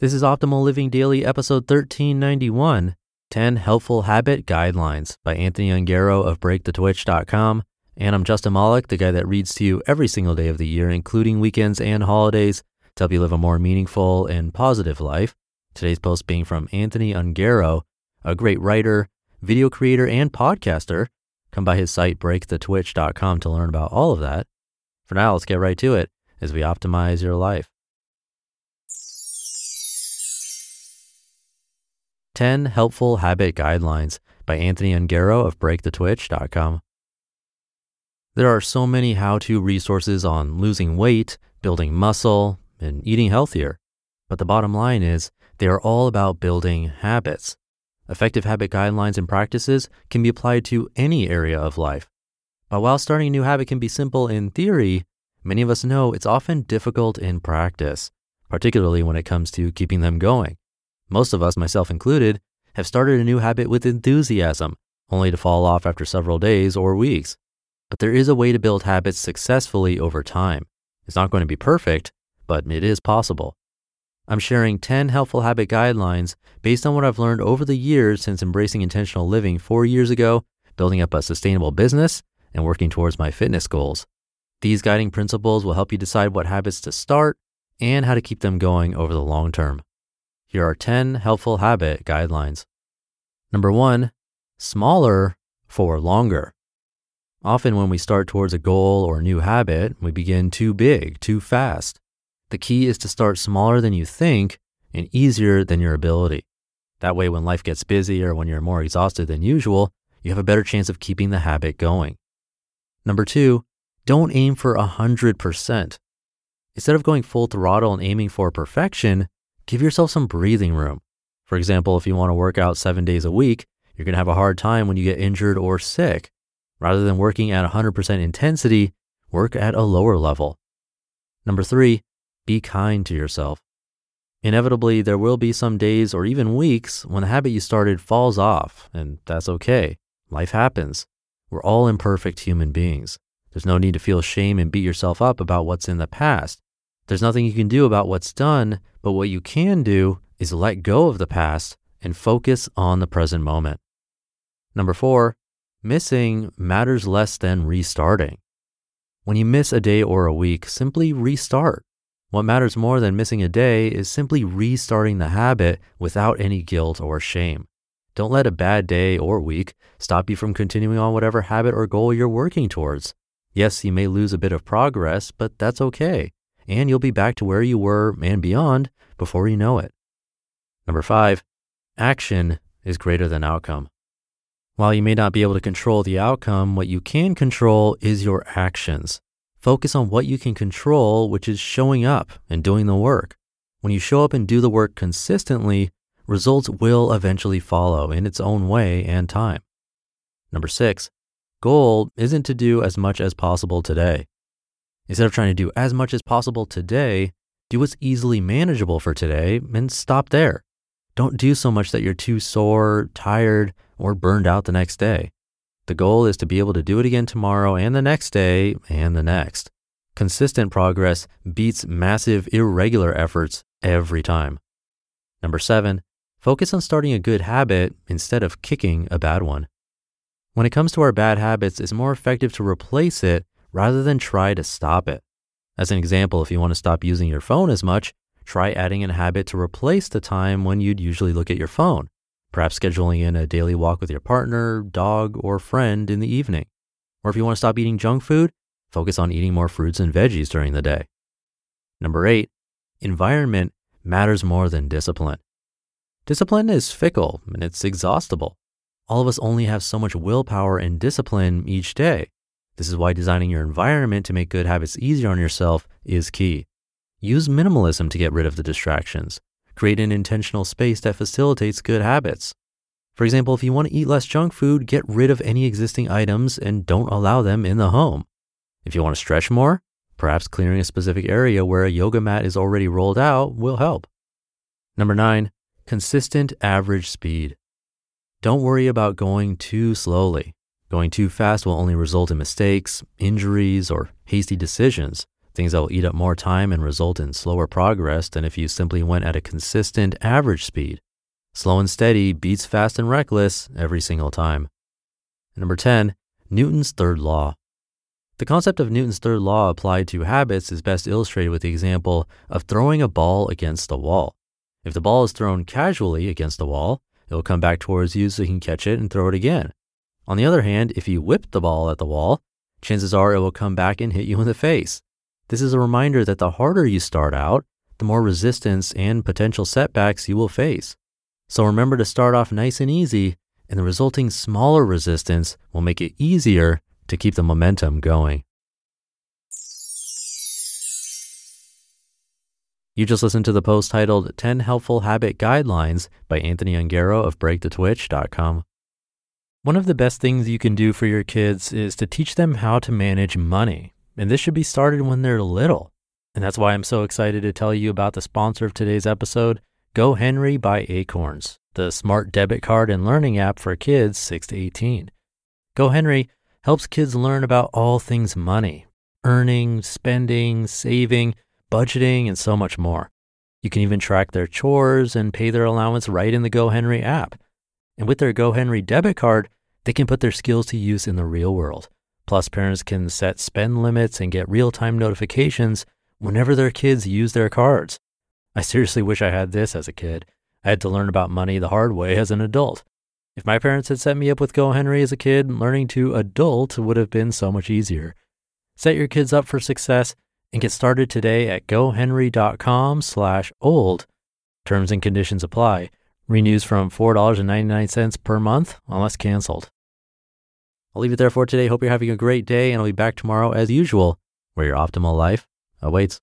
This is Optimal Living Daily, episode 1391, 10 Helpful Habit Guidelines by Anthony Ongaro of breakthetwitch.com. And I'm Justin Mollick, the guy that reads to you every single day of the year, including weekends and holidays, to help you live a more meaningful and positive life. Today's post being from Anthony Ongaro, a great writer, video creator, and podcaster. Come by his site, breakthetwitch.com, to learn about all of that. For now, let's get right to it as we optimize your life. 10 Helpful Habit Guidelines by Anthony Ongaro of breakthetwitch.com. There are so many how-to resources on losing weight, building muscle, and eating healthier. But the bottom line is they are all about building habits. Effective habit guidelines and practices can be applied to any area of life. But while starting a new habit can be simple in theory, many of us know it's often difficult in practice, particularly when it comes to keeping them going. Most of us, myself included, have started a new habit with enthusiasm, only to fall off after several days or weeks. But there is a way to build habits successfully over time. It's not going to be perfect, but it is possible. I'm sharing 10 helpful habit guidelines based on what I've learned over the years since embracing intentional living 4 years ago, building up a sustainable business, and working towards my fitness goals. These guiding principles will help you decide what habits to start and how to keep them going over the long term. Here are 10 helpful habit guidelines. Number 1, smaller for longer. Often when we start towards a goal or a new habit, we begin too big, too fast. The key is to start smaller than you think and easier than your ability. That way, when life gets busy or when you're more exhausted than usual, you have a better chance of keeping the habit going. Number 2, don't aim for 100%. Instead of going full throttle and aiming for perfection, give yourself some breathing room. For example, if you want to work out 7 days a week, you're going to have a hard time when you get injured or sick. Rather than working at 100% intensity, work at a lower level. Number 3, be kind to yourself. Inevitably, there will be some days or even weeks when the habit you started falls off, and that's okay. Life happens. We're all imperfect human beings. There's no need to feel shame and beat yourself up about what's in the past. There's nothing you can do about what's done, but what you can do is let go of the past and focus on the present moment. Number 4, missing matters less than restarting. When you miss a day or a week, simply restart. What matters more than missing a day is simply restarting the habit without any guilt or shame. Don't let a bad day or week stop you from continuing on whatever habit or goal you're working towards. Yes, you may lose a bit of progress, but that's okay. And you'll be back to where you were and beyond before you know it. Number 5, action is greater than outcome. While you may not be able to control the outcome, what you can control is your actions. Focus on what you can control, which is showing up and doing the work. When you show up and do the work consistently, results will eventually follow in its own way and time. Number 6, goal isn't to do as much as possible today. Instead of trying to do as much as possible today, do what's easily manageable for today and stop there. Don't do so much that you're too sore, tired, or burned out the next day. The goal is to be able to do it again tomorrow and the next day and the next. Consistent progress beats massive, irregular efforts every time. Number 7, focus on starting a good habit instead of kicking a bad one. When it comes to our bad habits, it's more effective to replace it rather than try to stop it. As an example, if you want to stop using your phone as much, try adding in a habit to replace the time when you'd usually look at your phone, perhaps scheduling in a daily walk with your partner, dog, or friend in the evening. Or if you want to stop eating junk food, focus on eating more fruits and veggies during the day. Number 8, environment matters more than discipline. Discipline is fickle and it's exhaustible. All of us only have so much willpower and discipline each day. This is why designing your environment to make good habits easier on yourself is key. Use minimalism to get rid of the distractions. Create an intentional space that facilitates good habits. For example, if you want to eat less junk food, get rid of any existing items and don't allow them in the home. If you want to stretch more, perhaps clearing a specific area where a yoga mat is already rolled out will help. Number 9, consistent average speed. Don't worry about going too slowly. Going too fast will only result in mistakes, injuries, or hasty decisions. things that will eat up more time and result in slower progress than if you simply went at a consistent average speed. Slow and steady beats fast and reckless every single time. Number 10, Newton's third law. The concept of Newton's third law applied to habits is best illustrated with the example of throwing a ball against the wall. If the ball is thrown casually against the wall, it will come back towards you so you can catch it and throw it again. On the other hand, if you whip the ball at the wall, chances are it will come back and hit you in the face. This is a reminder that the harder you start out, the more resistance and potential setbacks you will face. So remember to start off nice and easy, and the resulting smaller resistance will make it easier to keep the momentum going. You just listened to the post titled 10 Helpful Habit Guidelines by Anthony Ongaro of breakthetwitch.com. One of the best things you can do for your kids is to teach them how to manage money. And this should be started when they're little. And that's why I'm so excited to tell you about the sponsor of today's episode, GoHenry by Acorns, the smart debit card and learning app for kids 6 to 18. GoHenry helps kids learn about all things money, earning, spending, saving, budgeting, and so much more. You can even track their chores and pay their allowance right in the GoHenry app. And with their GoHenry debit card, they can put their skills to use in the real world. Plus, parents can set spend limits and get real-time notifications whenever their kids use their cards. I seriously wish I had this as a kid. I had to learn about money the hard way as an adult. If my parents had set me up with GoHenry as a kid, learning to adult would have been so much easier. Set your kids up for success and get started today at gohenry.com/old. Terms and conditions apply. Renews from $4.99 per month unless canceled. I'll leave it there for today. Hope you're having a great day, and I'll be back tomorrow as usual, where your optimal life awaits.